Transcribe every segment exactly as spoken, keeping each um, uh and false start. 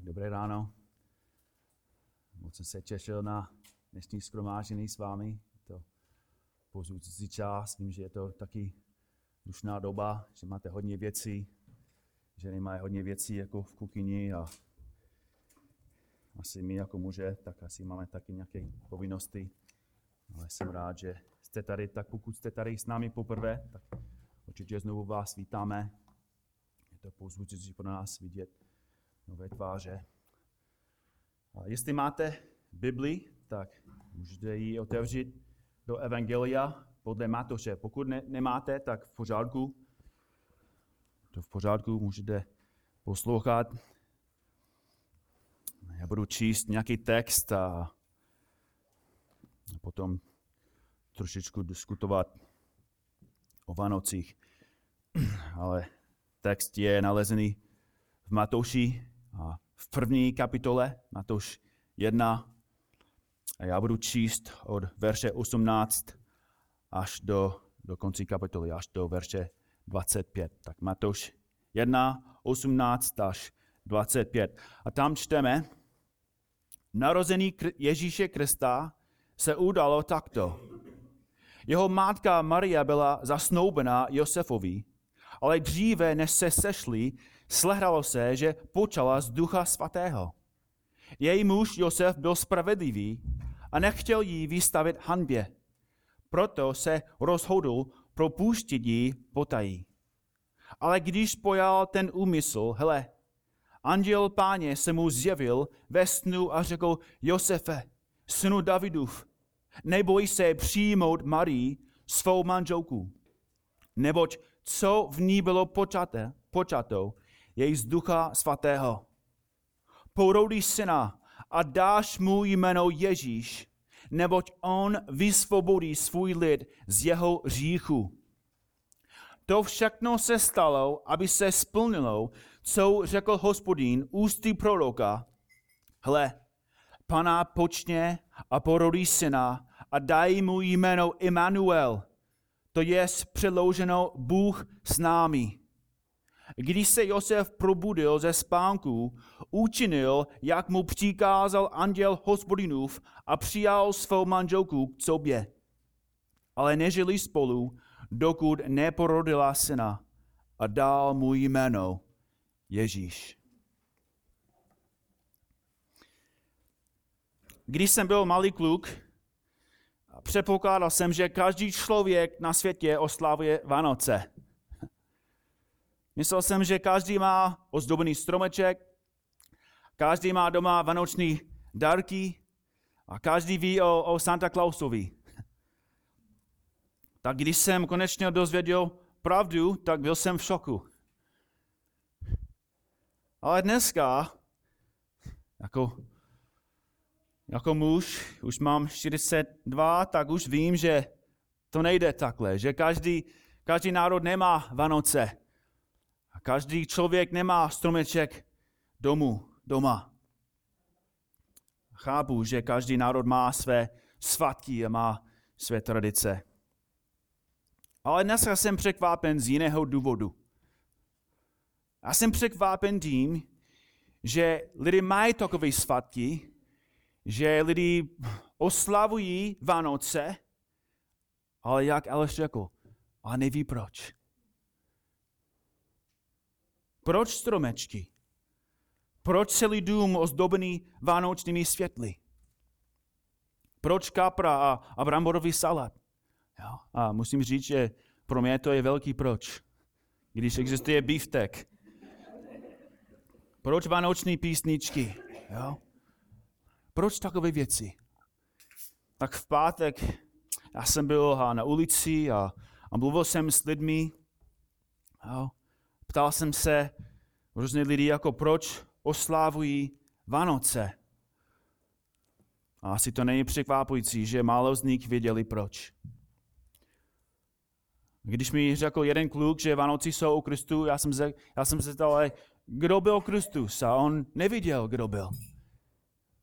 Tak dobré ráno. Moc jsem se těšil na dnešní shromáždění s vámi. To pozůstající čas. Vím, že je to taky rušná doba, že máte hodně věcí, že nemají hodně věcí jako v kuchyni a asi my jako muže, tak asi máme taky nějaké povinnosti. Ale jsem rád, že jste tady, tak pokud jste tady s námi poprvé, tak určitě znovu vás vítáme. Je to pouzbuzující pro nás vidět nové tváře. A jestli máte Bibli, tak můžete ji otevřít do Evangelia podle Matouše. Pokud ne, nemáte, tak v pořádku. To v pořádku, můžete poslouchat. Já budu číst nějaký text a potom trošičku diskutovat o Vánocích. Ale text je nalezený v Matouši a v první kapitole, Matouš jedna. A já budu číst od verše osmnáct až do, do konce kapitoly, až do verše dvacet pět. Tak Matouš jedna, osmnáct až dvacet pět. A tam čteme: narození Ježíše Krista se udalo takto. Jeho matka Maria byla zasnoubena Josefovi, ale dříve, než se sešli, slehralo se, že počala z Ducha Svatého. Její muž Josef byl spravedlivý a nechtěl jí vystavit hanbě, proto se rozhodl propustit ji potají. Ale když pojal ten úmysl, hele, anděl Páně se mu zjevil ve snu a řekl: Josefe, synu Davidův, neboj se přijmout Marii, svou manželku, neboť co v ní bylo počaté, počato, je z Ducha Svatého. Porodíš syna a dáš mu jméno Ježíš, neboť on vysvobodí svůj lid z jeho hříchu. To všechno se stalo, aby se splnilo, co řekl Hospodin ústy proroka: hle, Pana počne a porodí syna a dají mu jméno Immanuel, to je přeloženo Bůh s námi. Když se Josef probudil ze spánku, učinil, jak mu přikázal anděl Hospodinův, a přijal svou manželku k sobě. Ale nežili spolu, dokud neporodila syna, a dal mu jméno Ježíš. Když jsem byl malý kluk, předpokládal jsem, že každý člověk na světě oslavuje Vánoce. Myslel jsem, že každý má ozdobený stromeček, každý má doma vánoční dárky a každý ví o, o Santa Clausovi. Tak když jsem konečně dozvěděl pravdu, tak byl jsem v šoku. Ale dneska, jako, jako muž, už mám čtyřicet dva, tak už vím, že to nejde takhle, že každý, každý národ nemá Vánoce. A každý člověk nemá stromeček domů, doma. Chápu, že každý národ má své svátky a má své tradice. Ale dneska jsem překvapen z jiného důvodu. Já jsem překvapen tím, že lidi mají takové svátky, že lidi oslavují Vánoce, ale jak Aleš řekl, a neví proč. Proč stromečky? Proč celý dům ozdobený vánočními světly? Proč kapra a, a bramborový salát? Jo. A musím říct, že pro mě to je velký proč, když existuje biftek. Proč vánoční písničky? Jo. Proč takové věci? Tak v pátek já jsem byl na ulici a, a mluvil jsem s lidmi. Jo. Ptal jsem se různých lidí, jako proč oslávují Vánoce. A asi to není překvapující, že málo z nich věděli proč. Když mi řekl jeden kluk, že Vánoce jsou u Kristu, já jsem se, já jsem se ptal, kdo byl Kristus, a on neviděl, kdo byl.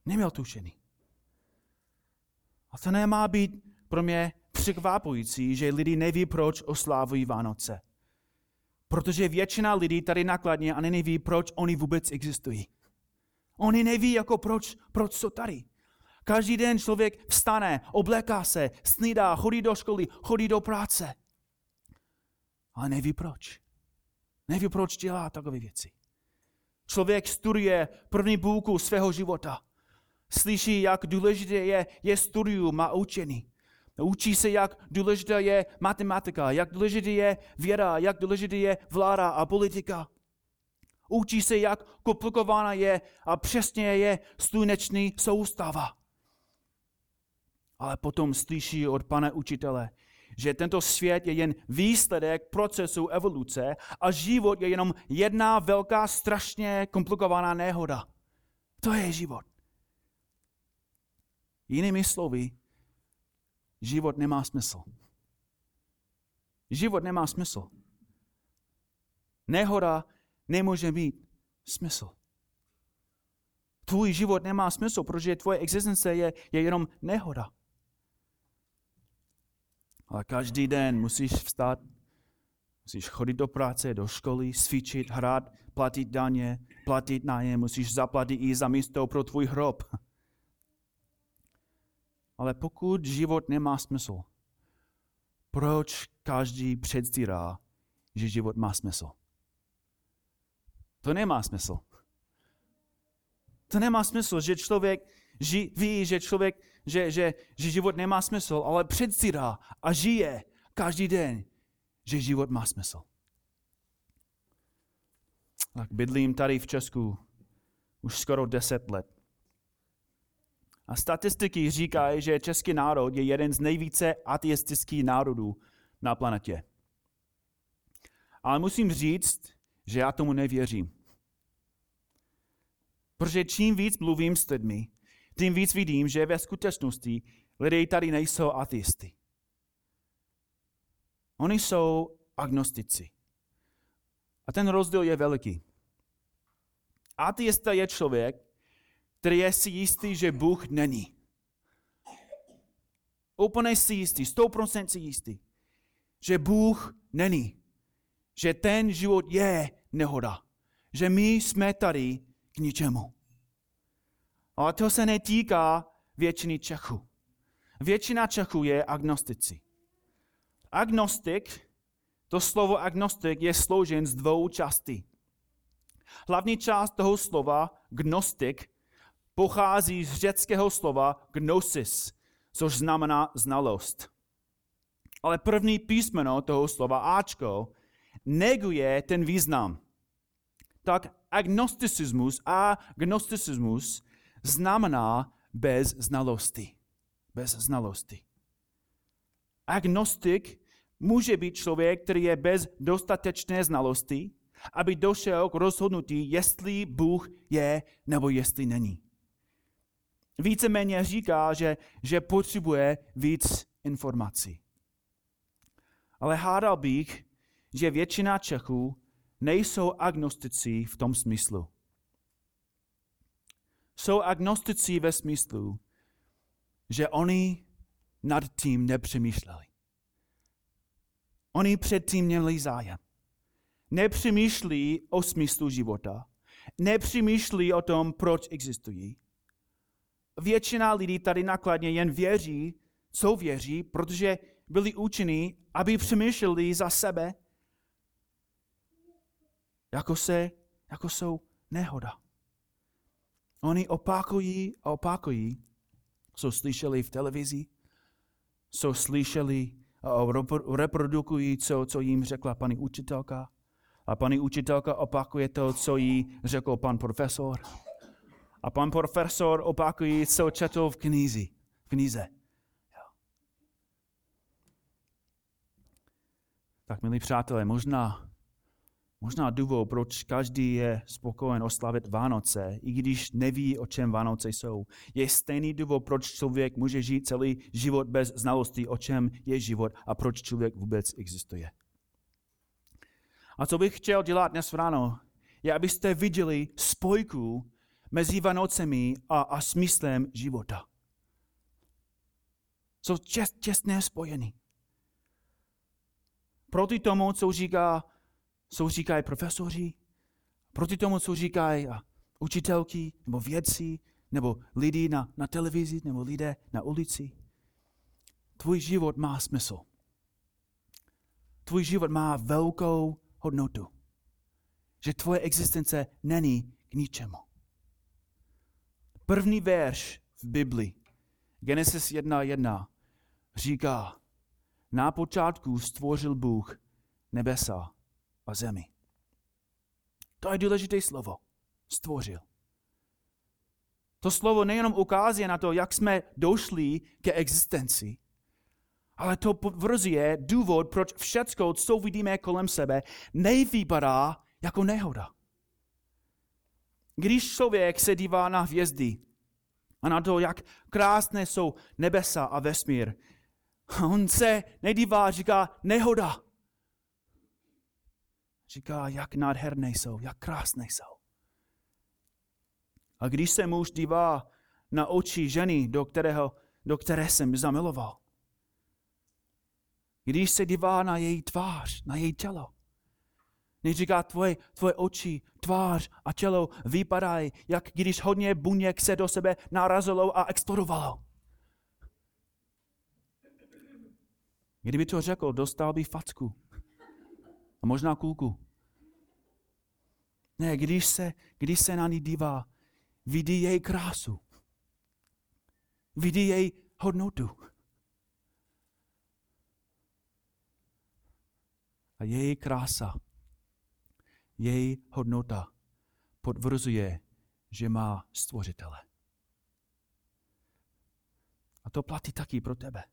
Neměl tušení. A to nemá být pro mě překvapující, že lidi neví, proč oslávují Vánoce. Protože většina lidí tady nakladně ani neví, proč oni vůbec existují. Oni neví, jako proč, proč jsou tady. Každý den člověk vstane, obléká se, snídá, chodí do školy, chodí do práce. Ale neví proč. Neví, proč dělá takové věci. Člověk studuje první půlku svého života. Slyší, jak důležité je, je studium a učení. Učí se, jak důležitá je matematika, jak důležitá je věda, jak důležitá je vláda a politika. Učí se, jak komplikovaná je a přesně je sluneční soustava. Ale potom slyší od pana učitele, že tento svět je jen výsledek procesu evoluce a život je jenom jedna velká, strašně komplikovaná nehoda. To je život. Jinými slovy, život nemá smysl. Život nemá smysl. Nehoda nemůže mít smysl. Tvůj život nemá smysl, protože tvoje existence je, je jenom nehoda. Ale každý den musíš vstát, musíš chodit do práce, do školy, cvičit, hrát, platit daně, platit nájem, musíš zaplatit i za místo pro tvůj hrob. Ale pokud život nemá smysl, proč každý předstírá, že život má smysl? To nemá smysl. To nemá smysl, že člověk ži, ví, že člověk, že, že, že život nemá smysl, ale předstírá a žije každý den, že život má smysl. Tak bydlím tady v Česku už skoro deset let. A statistiky říkají, že český národ je jeden z nejvíce ateistických národů na planetě. Ale musím říct, že já tomu nevěřím. Protože čím víc mluvím s lidmi, tím víc vidím, že ve skutečnosti lidé tady nejsou ateisty. Oni jsou agnostici. A ten rozdíl je veliký. Ateista je člověk, který je si jistý, že Bůh není. Úplně si jistý, sto procent si jistý, že Bůh není. Že ten život je nehoda. Že my jsme tady k ničemu. Ale to se netýká většiny Čechů. Většina Čechů je agnostici. Agnostik, to slovo agnostik je složen z dvou částí. Hlavní část toho slova gnostik pochází z řeckého slova gnosis, což znamená znalost. Ale první písmeno toho slova áčko neguje ten význam. Tak agnosticismus a gnosticismus znamená bez znalosti. Bez znalosti. Agnostik může být člověk, který je bez dostatečné znalosti, aby došel k rozhodnutí, jestli Bůh je nebo jestli není. Víceméně říká, že, že potřebuje víc informací. Ale hádal bych, že většina Čechů nejsou agnostici v tom smyslu. Jsou agnostici ve smyslu, že oni nad tím nepřemýšleli. Oni předtím měli zájem. Nepřemýšlí o smyslu života. Nepřemýšlí o tom, proč existují. Většina lidí tady nakladně jen věří, co věří, protože byli učeni, aby přemýšleli za sebe, jako, se, jako jsou nehoda. Oni opakují a opakují, co slyšeli v televizi, co slyšeli a reprodukují, co, co jim řekla paní učitelka. A paní učitelka opakuje to, co jí řekl pan profesor. A pan profesor opakuje, co četl v knizi, v knize. Tak, milí přátelé, možná, možná důvod, proč každý je spokojen oslavit Vánoce, i když neví, o čem Vánoce jsou, je stejný důvod, proč člověk může žít celý život bez znalosti, o čem je život a proč člověk vůbec existuje. A co bych chtěl dělat dnes ráno, je, abyste viděli spojku mezi Vánocemi a, a smyslem života. Jsou těsně spojeny. Proti tomu, co říká, co říkají profesoři, proti tomu, co říkají učitelky, nebo vědci, nebo lidi na, na televizi, nebo lidé na ulici. Tvůj život má smysl. Tvůj život má velkou hodnotu. Že tvoje existence není k ničemu. První verš v Biblii, Genesis jedna jedna, říká, na počátku stvořil Bůh nebesa a zemi. To je důležité slovo. Stvořil. To slovo nejenom ukazuje na to, jak jsme došli ke existenci, ale to potvrzuje důvod, proč všecko, co vidíme kolem sebe, nevypadá jako nehoda. Když člověk se dívá na hvězdy a na to, jak krásné jsou nebesa a vesmír, on se nedívá a říká nehoda. Říká, jak nádherné jsou, jak krásné jsou. A když se muž dívá na oči ženy, do, kterého, do které jsem zamiloval, když se dívá na její tvář, na její tělo, když říká, tvoje, tvoje oči, tvář a tělo vypadají, jak když hodně buněk se do sebe narazilo a explodovalo. Kdyby to řekl, dostal by facku. A možná kulku. Ne, když se, když se na ní dívá, vidí její krásu. Vidí její hodnotu. A její krása, její hodnota potvrzuje, že má stvořitele. A to platí taky pro tebe.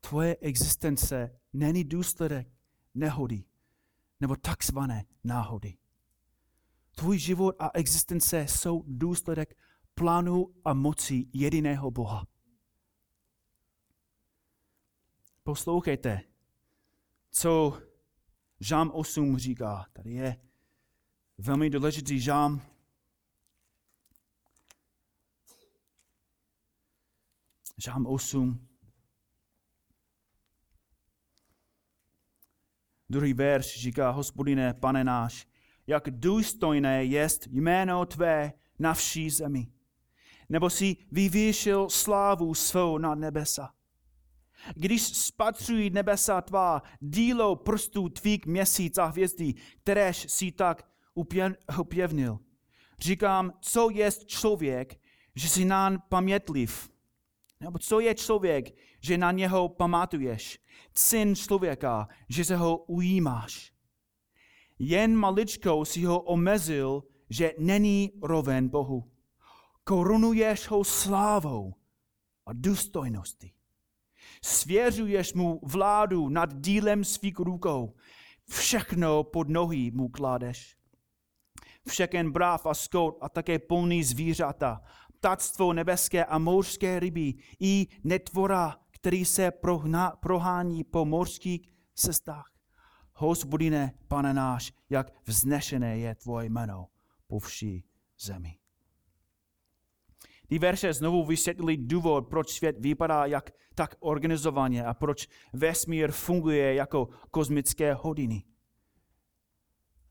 Tvoje existence není důsledek nehody nebo takzvané náhody. Tvůj život a existence jsou důsledek plánu a moci jediného Boha. Poslouchejte, co Žalm osm říká. Tady je velmi důležitý žalm. Žalm osm. Druhý verš říká, Hospodine, Pane náš, jak důstojné jest jméno tvé na vší zemi. Nebo si vyvýšil slávu svou nad nebesa. Když spatřují nebesa tvá, dílo prstů tvých měsíc a hvězdy, kteréž si tak upevnil. Říkám, co jest člověk, že jsi nám pamětliv? Nebo co je člověk, že na něho pamatuješ? Syn člověka, že se ho ujímáš. Jen maličkou si ho omezil, že není roven Bohu. Korunuješ ho slávou a důstojností. Svěřuješ mu vládu nad dílem svých rukou. Všechno pod nohy mu kladeš. Všechen bráv a skot a také plný zvířata, ptactvo nebeské a mořské ryby i netvora, který se prohná, prohání po mořských cestách. Hospodine, Pane náš, jak vznešené je tvoje jméno po vší zemi. Ty verše znovu vysvětlí důvod, proč svět vypadá jak tak organizovaně a proč vesmír funguje jako kosmické hodiny.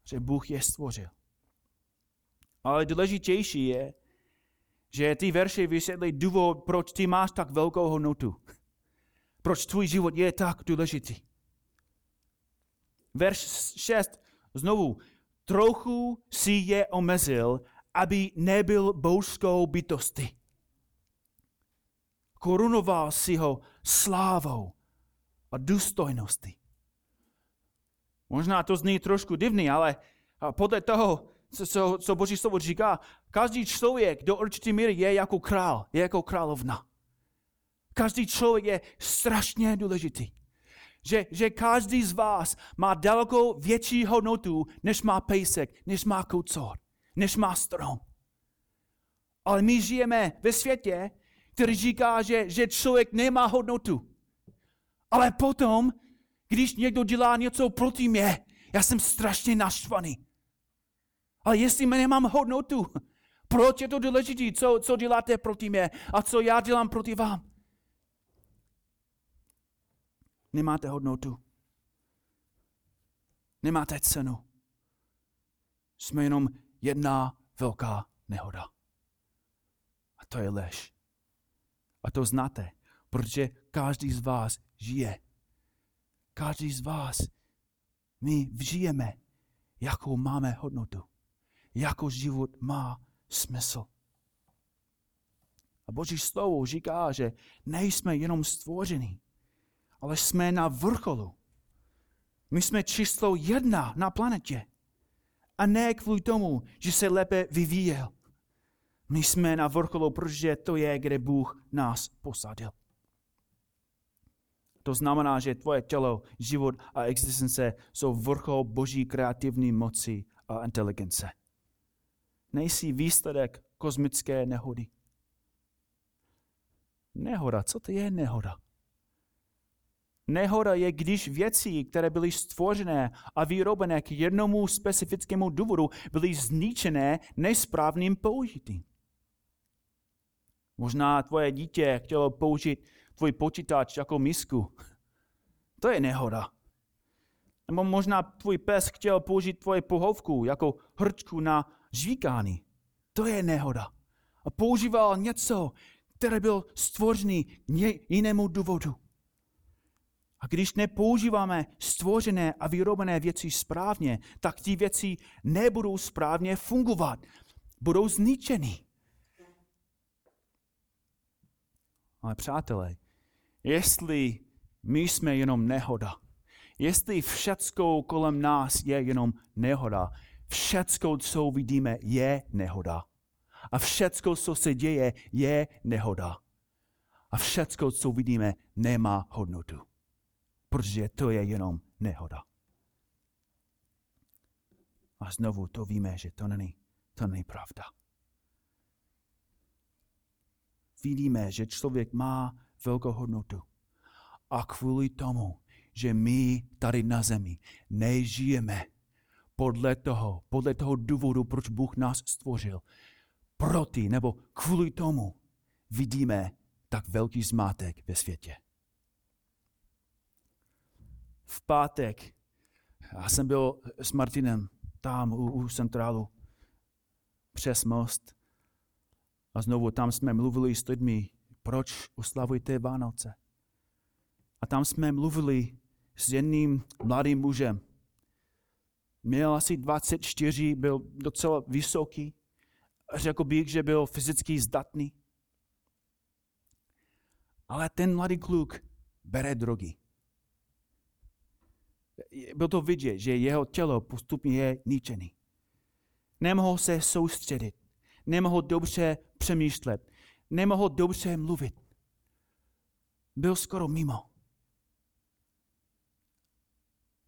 Že Bůh je stvořil. Ale důležitější je, že ty verše vysvětlí důvod, proč ty máš tak velkou hodnotu. Proč tvůj život je tak důležitý. Verš šest znovu. Trochu si je omezil, aby nebyl božskou bytostí. Korunoval si ho slávou a důstojností. Možná to zní trošku divný, ale podle toho, co, co Boží slovo říká, každý člověk do určité míry je jako král, je jako královna. Každý člověk je strašně důležitý. Že, že každý z vás má daleko větší hodnotu, než má pejsek, než má kocour, než má strom. Ale my žijeme ve světě, který říká, že, že člověk nemá hodnotu. Ale potom, když někdo dělá něco proti mě, já jsem strašně naštvaný. Ale jestli mě nemám hodnotu, proč je to důležité, co, co děláte proti mě a co já dělám proti vám? Nemáte hodnotu. Nemáte cenu. Jsme jenom jedna velká nehoda. A to je lež. A to znáte, protože každý z vás žije. Každý z vás, my žijeme, jakou máme hodnotu, jakou život má smysl. A Boží slovo říká, že nejsme jenom stvoření, ale jsme na vrcholu. My jsme číslo jedna na planetě. A ne kvůli tomu, že se lépe vyvíjel. My jsme na vrcholu, protože to je, kde Bůh nás posadil. To znamená, že tvoje tělo, život a existence jsou vrchol Boží kreativní moci a inteligence. Nejsi výsledek kosmické nehody. Nehoda, co to je nehoda? Nehoda je, když věci, které byly stvořené a vyrobené k jednomu specifickému důvodu, byly zničené nesprávným použitím. Možná tvoje dítě chtělo použít tvůj počítač jako misku. To je nehoda. Nebo možná tvůj pes chtěl použít tvoji pohovku jako hrčku na žvíkání. To je nehoda. A používal něco, které byl stvořený k jinému důvodu. A když nepoužíváme stvořené a vyrobené věci správně, tak ty věci nebudou správně fungovat. Budou zničeny. Ale přátelé, jestli my jsme jenom nehoda, jestli všecko kolem nás je jenom nehoda, všecko, co vidíme, je nehoda. A všecko, co se děje, je nehoda. A všecko, co vidíme, nemá hodnotu. Protože to je jenom nehoda. A znovu to víme, že to není, to není pravda. Vidíme, že člověk má velkou hodnotu. A kvůli tomu, že my tady na zemi nežijeme podle toho, podle toho důvodu, proč Bůh nás stvořil, proti nebo kvůli tomu vidíme tak velký zmátek ve světě. V pátek já jsem byl s Martinem tam u, u centrálu přes most a znovu tam jsme mluvili s lidmi, proč oslavujete Vánoce. A tam jsme mluvili s jedním mladým mužem. Měl asi dvacet čtyři, byl docela vysoký. Řekl bych, že byl fyzicky zdatný. Ale ten mladý kluk bere drogy. Byl to vidět, že jeho tělo postupně je ničený. Nemohl se soustředit, nemohl dobře přemýšlet, nemohl dobře mluvit. Byl skoro mimo.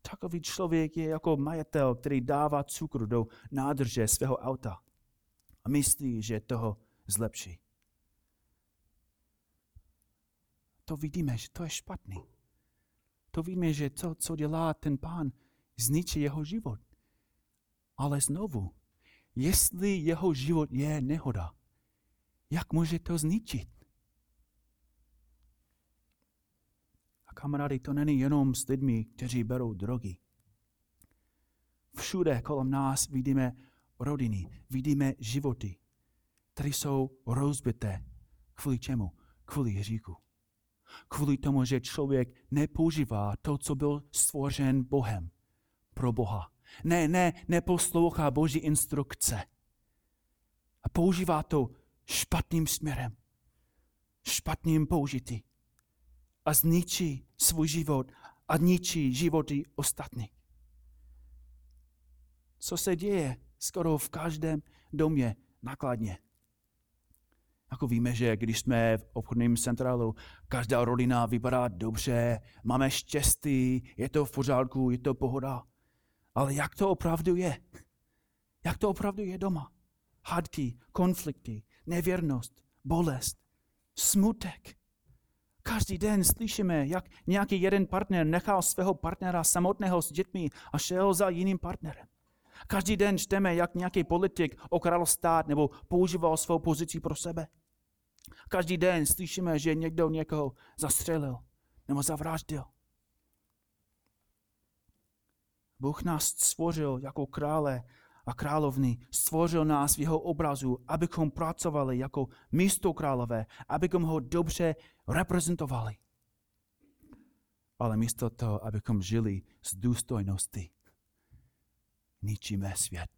Takový člověk je jako majitel, který dává cukru do nádrže svého auta a myslí, že toho zlepší. To vidíme, že to je špatný. To víme, že to, co dělá ten pán, zničí jeho život. Ale znovu, jestli jeho život je nehoda, jak může to zničit? A kamarády, to není jenom s lidmi, kteří berou drogy. Všude kolem nás vidíme rodiny, vidíme životy, které jsou rozbité. Kvůli čemu? Kvůli hříchu. Kvůli tomu, že člověk nepoužívá to, co byl stvořen Bohem pro Boha. Ne, ne, neposlouchá Boží instrukce. A používá to špatným směrem, špatným použití. A zničí svůj život a zničí životy ostatních. Co se děje skoro v každém domě nakladně. Jako víme, že když jsme v obchodním centrálu, každá rodina vypadá dobře, máme štěstí, je to v pořádku, je to pohoda. Ale jak to opravdu je? Jak to opravdu je doma? Hádky, konflikty, nevěrnost, bolest, smutek. Každý den slyšíme, jak nějaký jeden partner nechal svého partnera samotného s dětmi a šel za jiným partnerem. Každý den čteme, jak nějaký politik okradl stát nebo používal svou pozici pro sebe. Každý den slyšíme, že někdo někoho zastřelil nebo zavraždil. Bůh nás stvořil jako krále a královny, stvořil nás v jeho obrazu, abychom pracovali jako místo králové, abychom ho dobře reprezentovali. Ale místo toho, abychom žili z důstojnosti, ničíme svět,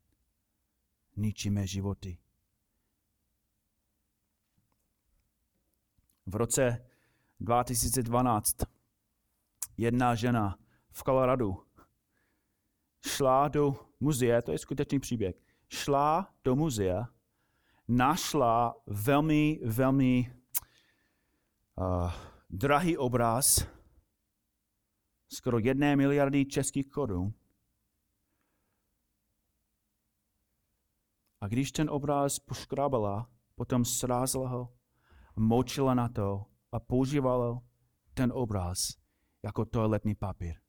ničíme životy. V roce dva tisíce dvanáct jedna žena v Coloradu šla do muzea, to je skutečný příběh, šla do muzea, našla velmi, velmi uh, drahý obraz, skoro jedné miliardy českých korun. A když ten obraz poškrábala, potom srázla ho, močila na to a používala ten obraz jako toaletní papír.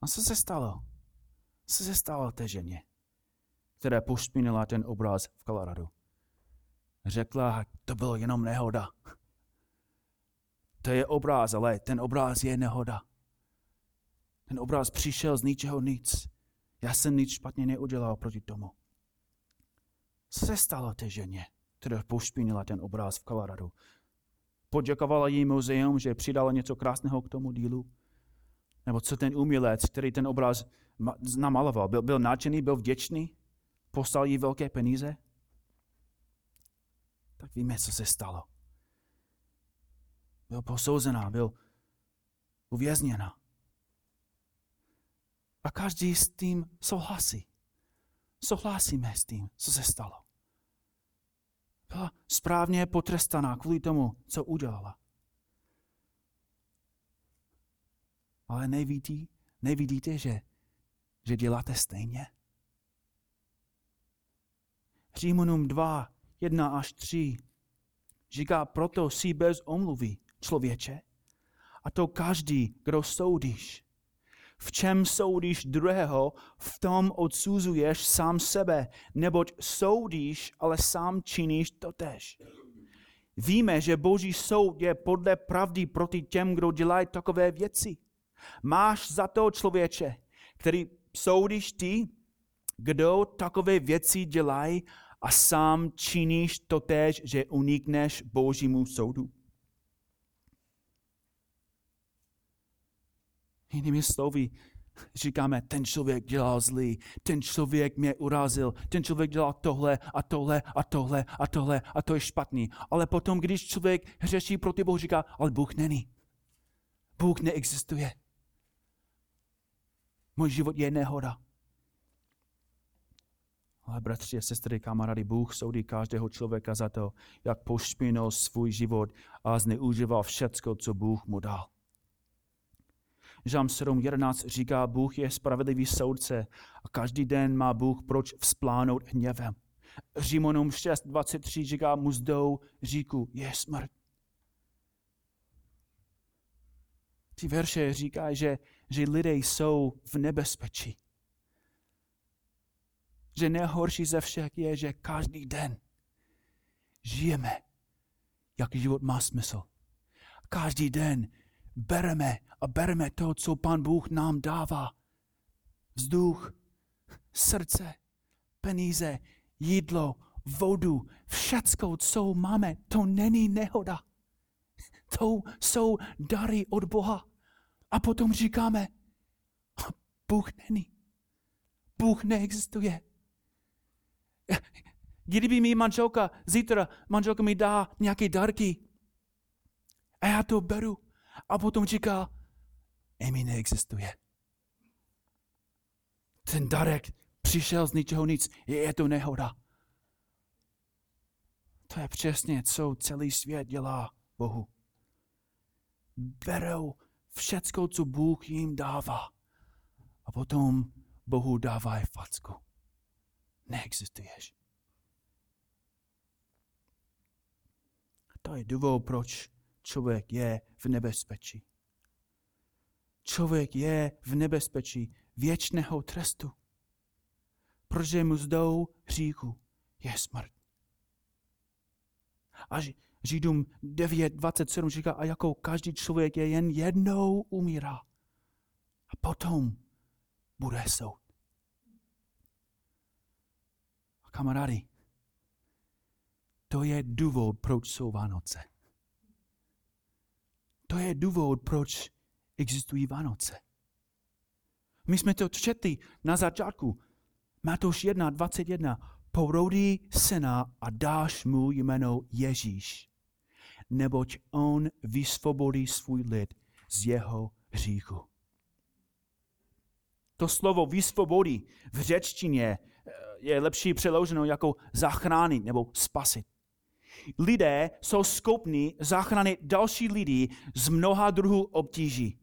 A co se stalo? Co se stalo té ženě, která pošpinila ten obraz v Coloradu? Řekla, to bylo jenom nehoda. To je obraz, ale ten obraz je nehoda. Ten obraz přišel z ničeho nic. Já jsem nic špatně neudělal proti tomu. Co se stalo té ženě, která pošpinila ten obraz v Coloradu? Poděkovala jí muzeum, že přidala něco krásného k tomu dílu? Nebo co ten umělec, který ten obraz namaloval, byl, byl nadšený, byl vděčný, poslal jí velké peníze? Tak víme, co se stalo. Byl posouzená, byl uvězněna. A každý s tím souhlasí. Souhlasíme s tím, co se stalo. Byla správně potrestaná kvůli tomu, co udělala. Ale nevidí, nevidíte, že, že děláte stejně? Římanům dva, jedna až tři říká, proto jsi bez omluvy, člověče, a to každý, kdo soudíš. V čem soudíš druhého, v tom odsuzuješ sám sebe, neboť soudíš, ale sám činíš totéž. Víme, že Boží soud je podle pravdy proti těm, kdo dělají takové věci. Máš za to, člověče, který soudíš ty, kdo takové věci dělají a sám činíš totéž, že unikneš Božímu soudu. Jinými slovy, říkáme, ten člověk dělal zlý, ten člověk mě urazil, ten člověk dělal tohle a tohle a tohle a tohle a to je špatný. Ale potom, když člověk hřeší proti Bohu, říká, ale Bůh není. Bůh neexistuje. Můj život je nehoda. Ale bratři a sestry, kamarády, Bůh soudí každého člověka za to, jak pošpinil svůj život a zneužíval všecko, co Bůh mu dal. Žalm sedm jedenáct říká, Bůh je spravedlivý soudce a každý den má Bůh proč vzplánout hněvem. Římanům šest dvacet tři říká, muzdou říku je smrt. Ty verše říkají, že, že lidé jsou v nebezpečí. Že nejhorší ze všech je, že každý den žijeme, jak život má smysl. Každý den bereme a bereme to, co Pán Bůh nám dává. Vzduch, srdce, peníze, jídlo, vodu, všecko, co máme, to není nehoda. To jsou dary od Boha. A potom říkáme, Bůh není. Bůh neexistuje. Kdyby mi manželka, zítra manželka mi dá nějaké dárky a já to beru a potom říká, Emi neexistuje. Ten darek přišel z ničeho nic, je, je to nehoda. To je přesně, co celý svět dělá Bohu. Berou všecko, co Bůh jim dává. A potom Bohu dávají facku. Neexistuješ. To je důvod, proč člověk je v nebezpečí. Člověk je v nebezpečí věčného trestu. Protože mzdou hříchu je smrt. Až Židům devět dvacet sedm říká, a jako každý člověk je jen jednou umírá. A potom bude soud. Kamarádi, to je důvod, proč jsou Vánoce. To je důvod, proč existují Vánoce. My jsme to četli na začátku. Matouš jedna dvacet jedna. Porodí syna a dáš mu jméno Ježíš, neboť on vysvobodí svůj lid z jeho hříchu. To slovo vysvobodí v řečtině je lepší přeloženo jako zachránit nebo spasit. Lidé jsou schopni zachránit další lidi z mnoha druhů obtíží.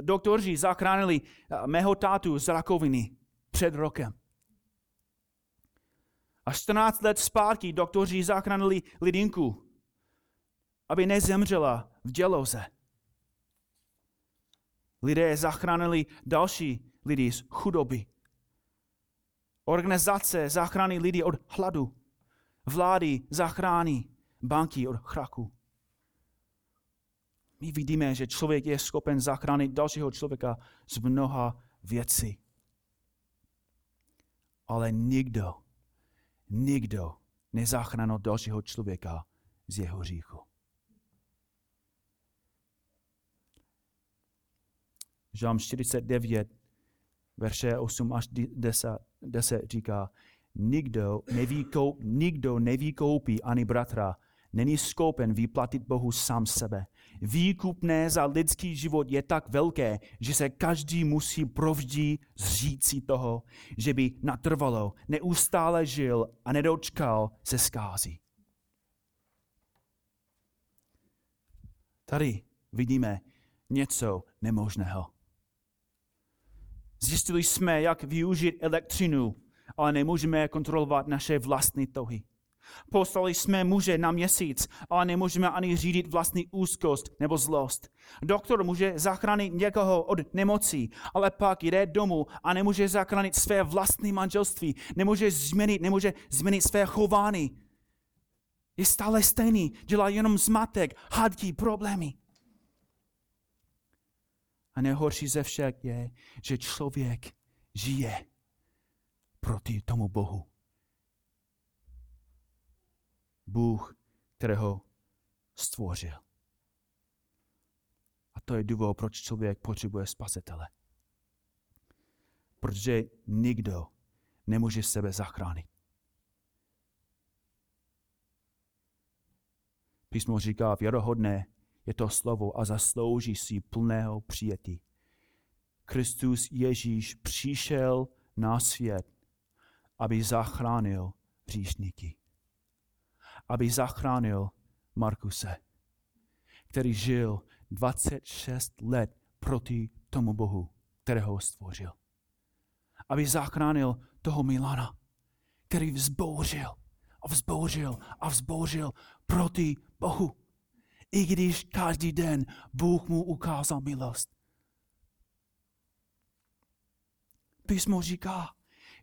Doktoři zachránili mého tátu z rakoviny před rokem. A čtrnáct let zpátky doktoři zachránili lidinku, aby nezemřela v děloze. Lidé zachránili další lidi z chudoby. Organizace zachrání lidi od hladu. Vlády zachrání banky od krachu. My vidíme, že člověk je schopen zachránit dalšího člověka z mnoha věcí. Ale nikdo, nikdo nezachránil dalšího člověka z jeho hříchu. Žalm čtyřicet devět, verše osm až deset říká, nikdo nevykoup, nikdo nevykoupí ani bratra, není schopen vyplatit Bohu sám sebe. Výkupné za lidský život je tak velké, že se každý musí provždy zříci toho, že by natrvalo, neustále žil a nedočkal se zkází. Tady vidíme něco nemožného. Zjistili jsme, jak využít elektřinu, ale nemůžeme kontrolovat naše vlastní touhy. Poslali jsme muže na měsíc, ale nemůžeme ani řídit vlastní úzkost nebo zlost. Doktor může zachránit někoho od nemocí, ale pak jde domů a nemůže zachránit své vlastní manželství, nemůže změnit, nemůže změnit své chování. Je stále stejný, dělá jenom zmatek, hádky, problémy. A nejhorší ze všech je, že člověk žije proti tomu Bohu. Bůh, kterého stvořil. A to je důvod, proč člověk potřebuje spasitele. Protože nikdo nemůže sebe zachránit. Písmo říká, věrohodné je to slovo a zaslouží si plného přijetí. Kristus Ježíš přišel na svět, aby zachránil hříšníky. Aby zachránil Markuse, který žil dvacet šest let proti tomu Bohu, kterého stvořil. Aby zachránil toho Milana, který vzbouřil a vzbouřil a vzbouřil proti Bohu. I když každý den Bůh mu ukázal milost. Písmo říká,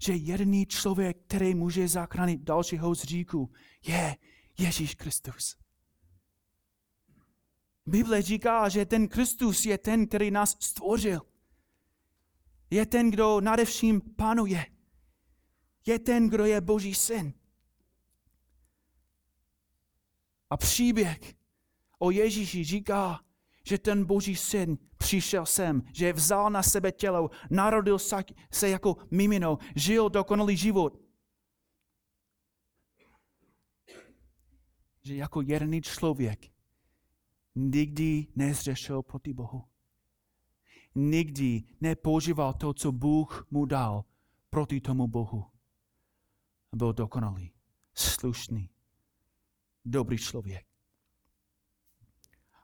že jediný člověk, který může zachránit dalšího z hříchu, je Ježíš Kristus. Bible říká, že ten Kristus je ten, který nás stvořil. Je ten, kdo nade vším panuje. Je ten, kdo je Boží syn. A příběh o Ježíši říká, že ten Boží syn přišel sem, že vzal na sebe tělo, narodil se jako mimino, žil dokonalý život. Že jako jediný člověk nikdy nezřešil proti Bohu. Nikdy nepoužíval to, co Bůh mu dal proti tomu Bohu. Byl dokonalý, slušný, dobrý člověk.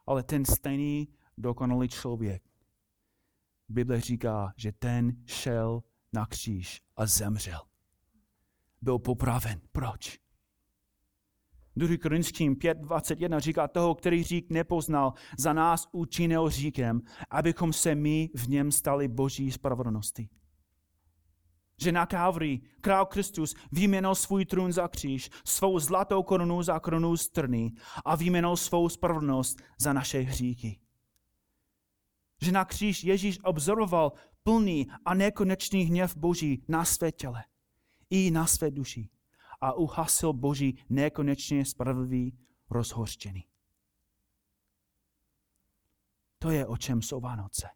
Ale ten stejný dokonalý člověk, Bible říká, že ten šel na kříž a zemřel. Byl popraven. Proč? Druhý Korintským pět dvacet jedna říká, toho, který řík nepoznal, za nás učinil říkem, abychom se my v něm stali Boží spravedlnosti. Že na Kávry král Kristus vyměnil svůj trůn za kříž, svou zlatou korunu za korunu z trny a vyměnil svou spravedlnost za naše hříchy. Že na kříž Ježíš obzoroval plný a nekonečný hněv Boží na své těle. i na své duši a uhasil Boží nekonečně spravedlivý rozhořčený. To je, o čem jsou Vánoce.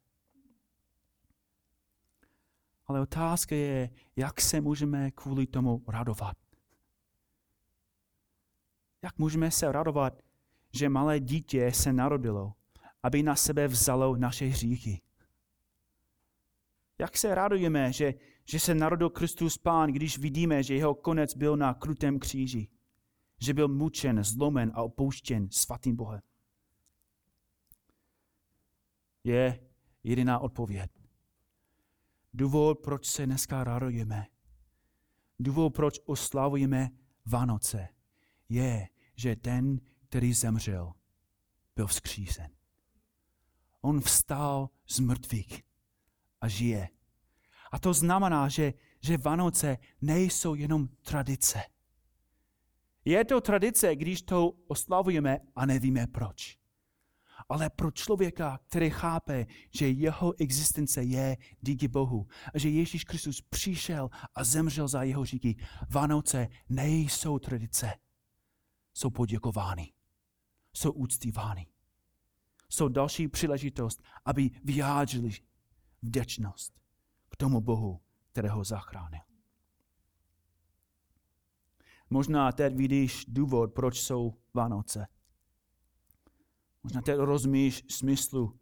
Ale otázka je, jak se můžeme kvůli tomu radovat. Jak můžeme se radovat, že malé dítě se narodilo, aby na sebe vzalo naše hříchy? Jak se radujeme, že, že se narodil Kristus Pán, když vidíme, že jeho konec byl na krutém kříži, že byl mučen, zlomen a opouštěn svatým Bohem? Je jediná odpověď. Důvod, proč se dneska radujeme, důvod, proč oslavujeme Vánoce, je, že ten, který zemřel, byl vzkříšen. On vstal z mrtvých a žije. A to znamená, že, že Vánoce nejsou jenom tradice. Je to tradice, když to oslavujeme a nevíme proč. Ale pro člověka, který chápe, že jeho existence je díky Bohu a že Ježíš Kristus přišel a zemřel za jeho hříchy, Vánoce nejsou tradice. Jsou poděkovány, jsou uctívány. Jsou další příležitost, aby vyjádřili vděčnost k tomu Bohu, kterého zachránil. Možná teď vidíš důvod, proč jsou Vánoce. Možná teď rozumíš smyslu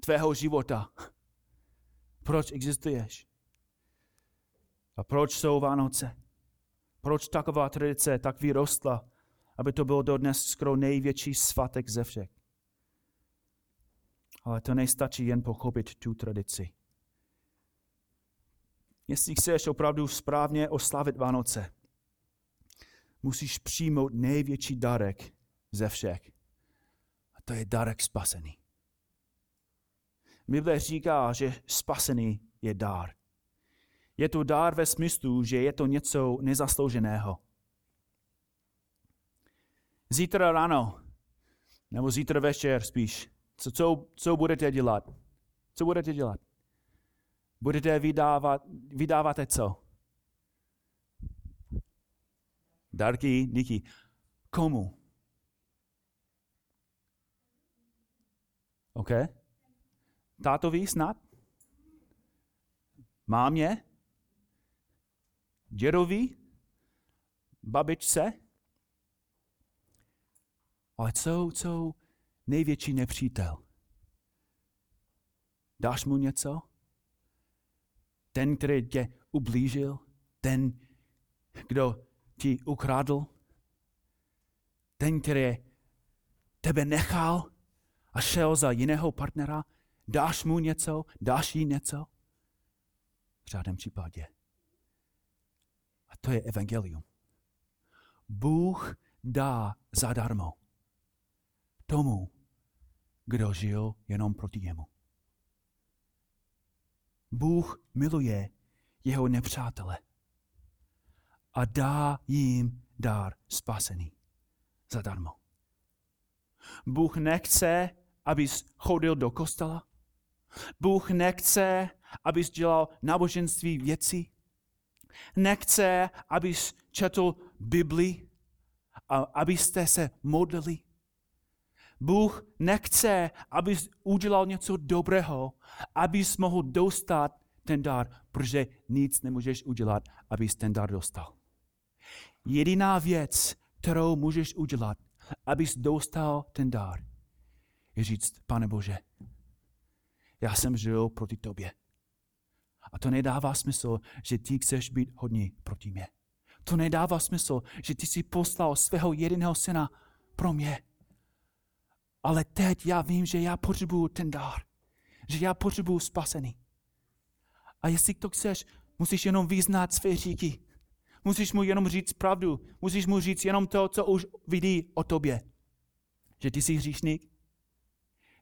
tvého života. Proč existuješ? A proč jsou Vánoce? Proč taková tradice tak vyrostla, aby to bylo dodnes skoro největší svátek ze všech? Ale to nestačí jen pochopit tu tradici. Jestli chceš opravdu správně oslavit Vánoce, musíš přijmout největší darek ze všech. A to je darek spasení. Bible říká, že spasení je dar. Je to dar ve smyslu, že je to něco nezaslouženého. Zítra ráno, nebo zítra večer spíš, Co, co, co budete dělat? Co budete dělat? Budete vydávat, vydáváte co? Dárky, díky. Komu? OK. Tátovi snad? Mámě? Dědovi? Babičce? Ale co, co? Největší nepřítel. Dáš mu něco? Ten, který tě ublížil? Ten, kdo ti ukradl? Ten, který tebe nechal a šel za jiného partnera? Dáš mu něco? Dáš jí něco? V žádném případě. A to je evangelium. Bůh dá zadarmo tomu, kdo žil jenom proti němu. Bůh miluje jeho nepřátele a dá jim dar spasení zadarmo. Bůh nechce, abys chodil do kostela. Bůh nechce, abys dělal náboženství věci. Nechce, abys četl Bibli a abyste se modlili. Bůh nechce, abys udělal něco dobrého, abys mohl dostat ten dar, protože nic nemůžeš udělat, abys ten dar dostal. Jediná věc, kterou můžeš udělat, abys dostal ten dar, je říct, Pane Bože, já jsem žil proti tobě. A to nedává smysl, že ty chceš být hodný proti mě. To nedává smysl, že ty jsi poslal svého jediného syna pro mě. Ale teď já vím, že já potřebuju ten dar. Že já potřebuju spasení. A jestli to chceš, musíš jenom vyznat své hříchy. Musíš mu jenom říct pravdu. Musíš mu říct jenom to, co už vidí o tobě. Že ty jsi hříšník.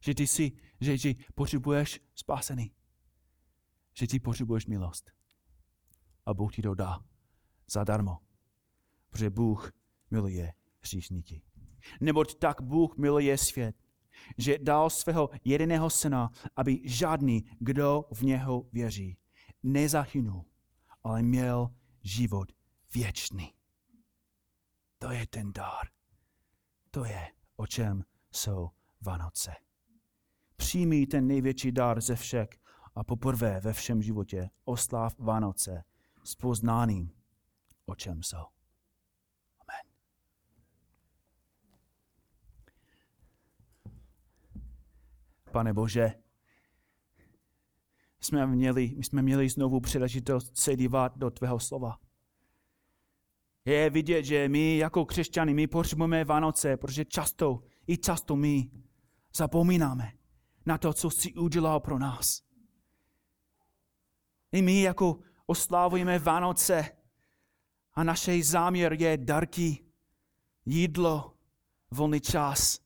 Že ty jsi, že, že potřebuješ spasení. Že ty potřebuješ milost. A Bůh ti to dá zadarmo. Protože Bůh miluje hříšníky. Neboť tak Bůh miluje svět, že dal svého jediného syna, aby žádný, kdo v něho věří, nezahynul, ale měl život věčný. To je ten dar. To je, o čem jsou Vánoce. Přijmi ten největší dar ze všech a poprvé ve všem životě osláv Vánoce s poznáním, o čem jsou. Amen. Pane Bože, jsme měli, my jsme měli znovu příležitost se dívat do tvého slova. Je vidět, že my jako křesťané, my potřebujeme Vánoce, protože často, i často my zapomínáme na to, co jsi udělal pro nás. I my jako oslavujeme Vánoce a naše záměr je dárky, jídlo, volný čas.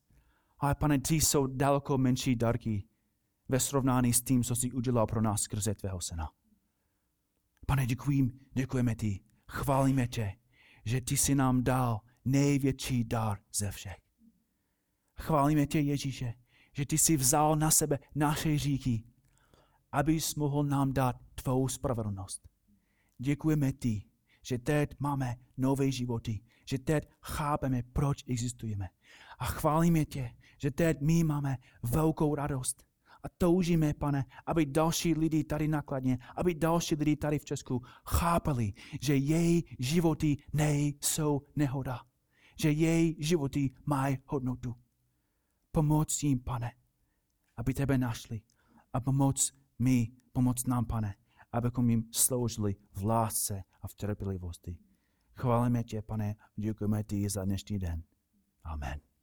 Ale Pane, ty jsou daleko menší dárky ve srovnání s tím, co jsi udělal pro nás skrze tvého syna. Pane, děkuji, děkujeme ti, chválíme tě, že ty jsi nám dal největší dar ze všech. Chválíme tě, Ježíše, že ty jsi vzal na sebe naše hříchy, abys mohl nám dát tvou spravedlnost. Děkujeme ti, že teď máme nové životy, že teď chápeme, proč existujeme. A chválíme tě, že teď my máme velkou radost. A toužíme, Pane, aby další lidi tady na Kladně, aby další lidi tady v Česku chápali, že její životy nejsou nehoda, že její životy mají hodnotu. Pomoc jim, Pane, aby tebe našli a pomoc mi, pomoc nám, Pane, abychom jim sloužili v lásce a v trpělivosti. Chválíme tě, Pane, děkujeme ti za dnešní den. Amen.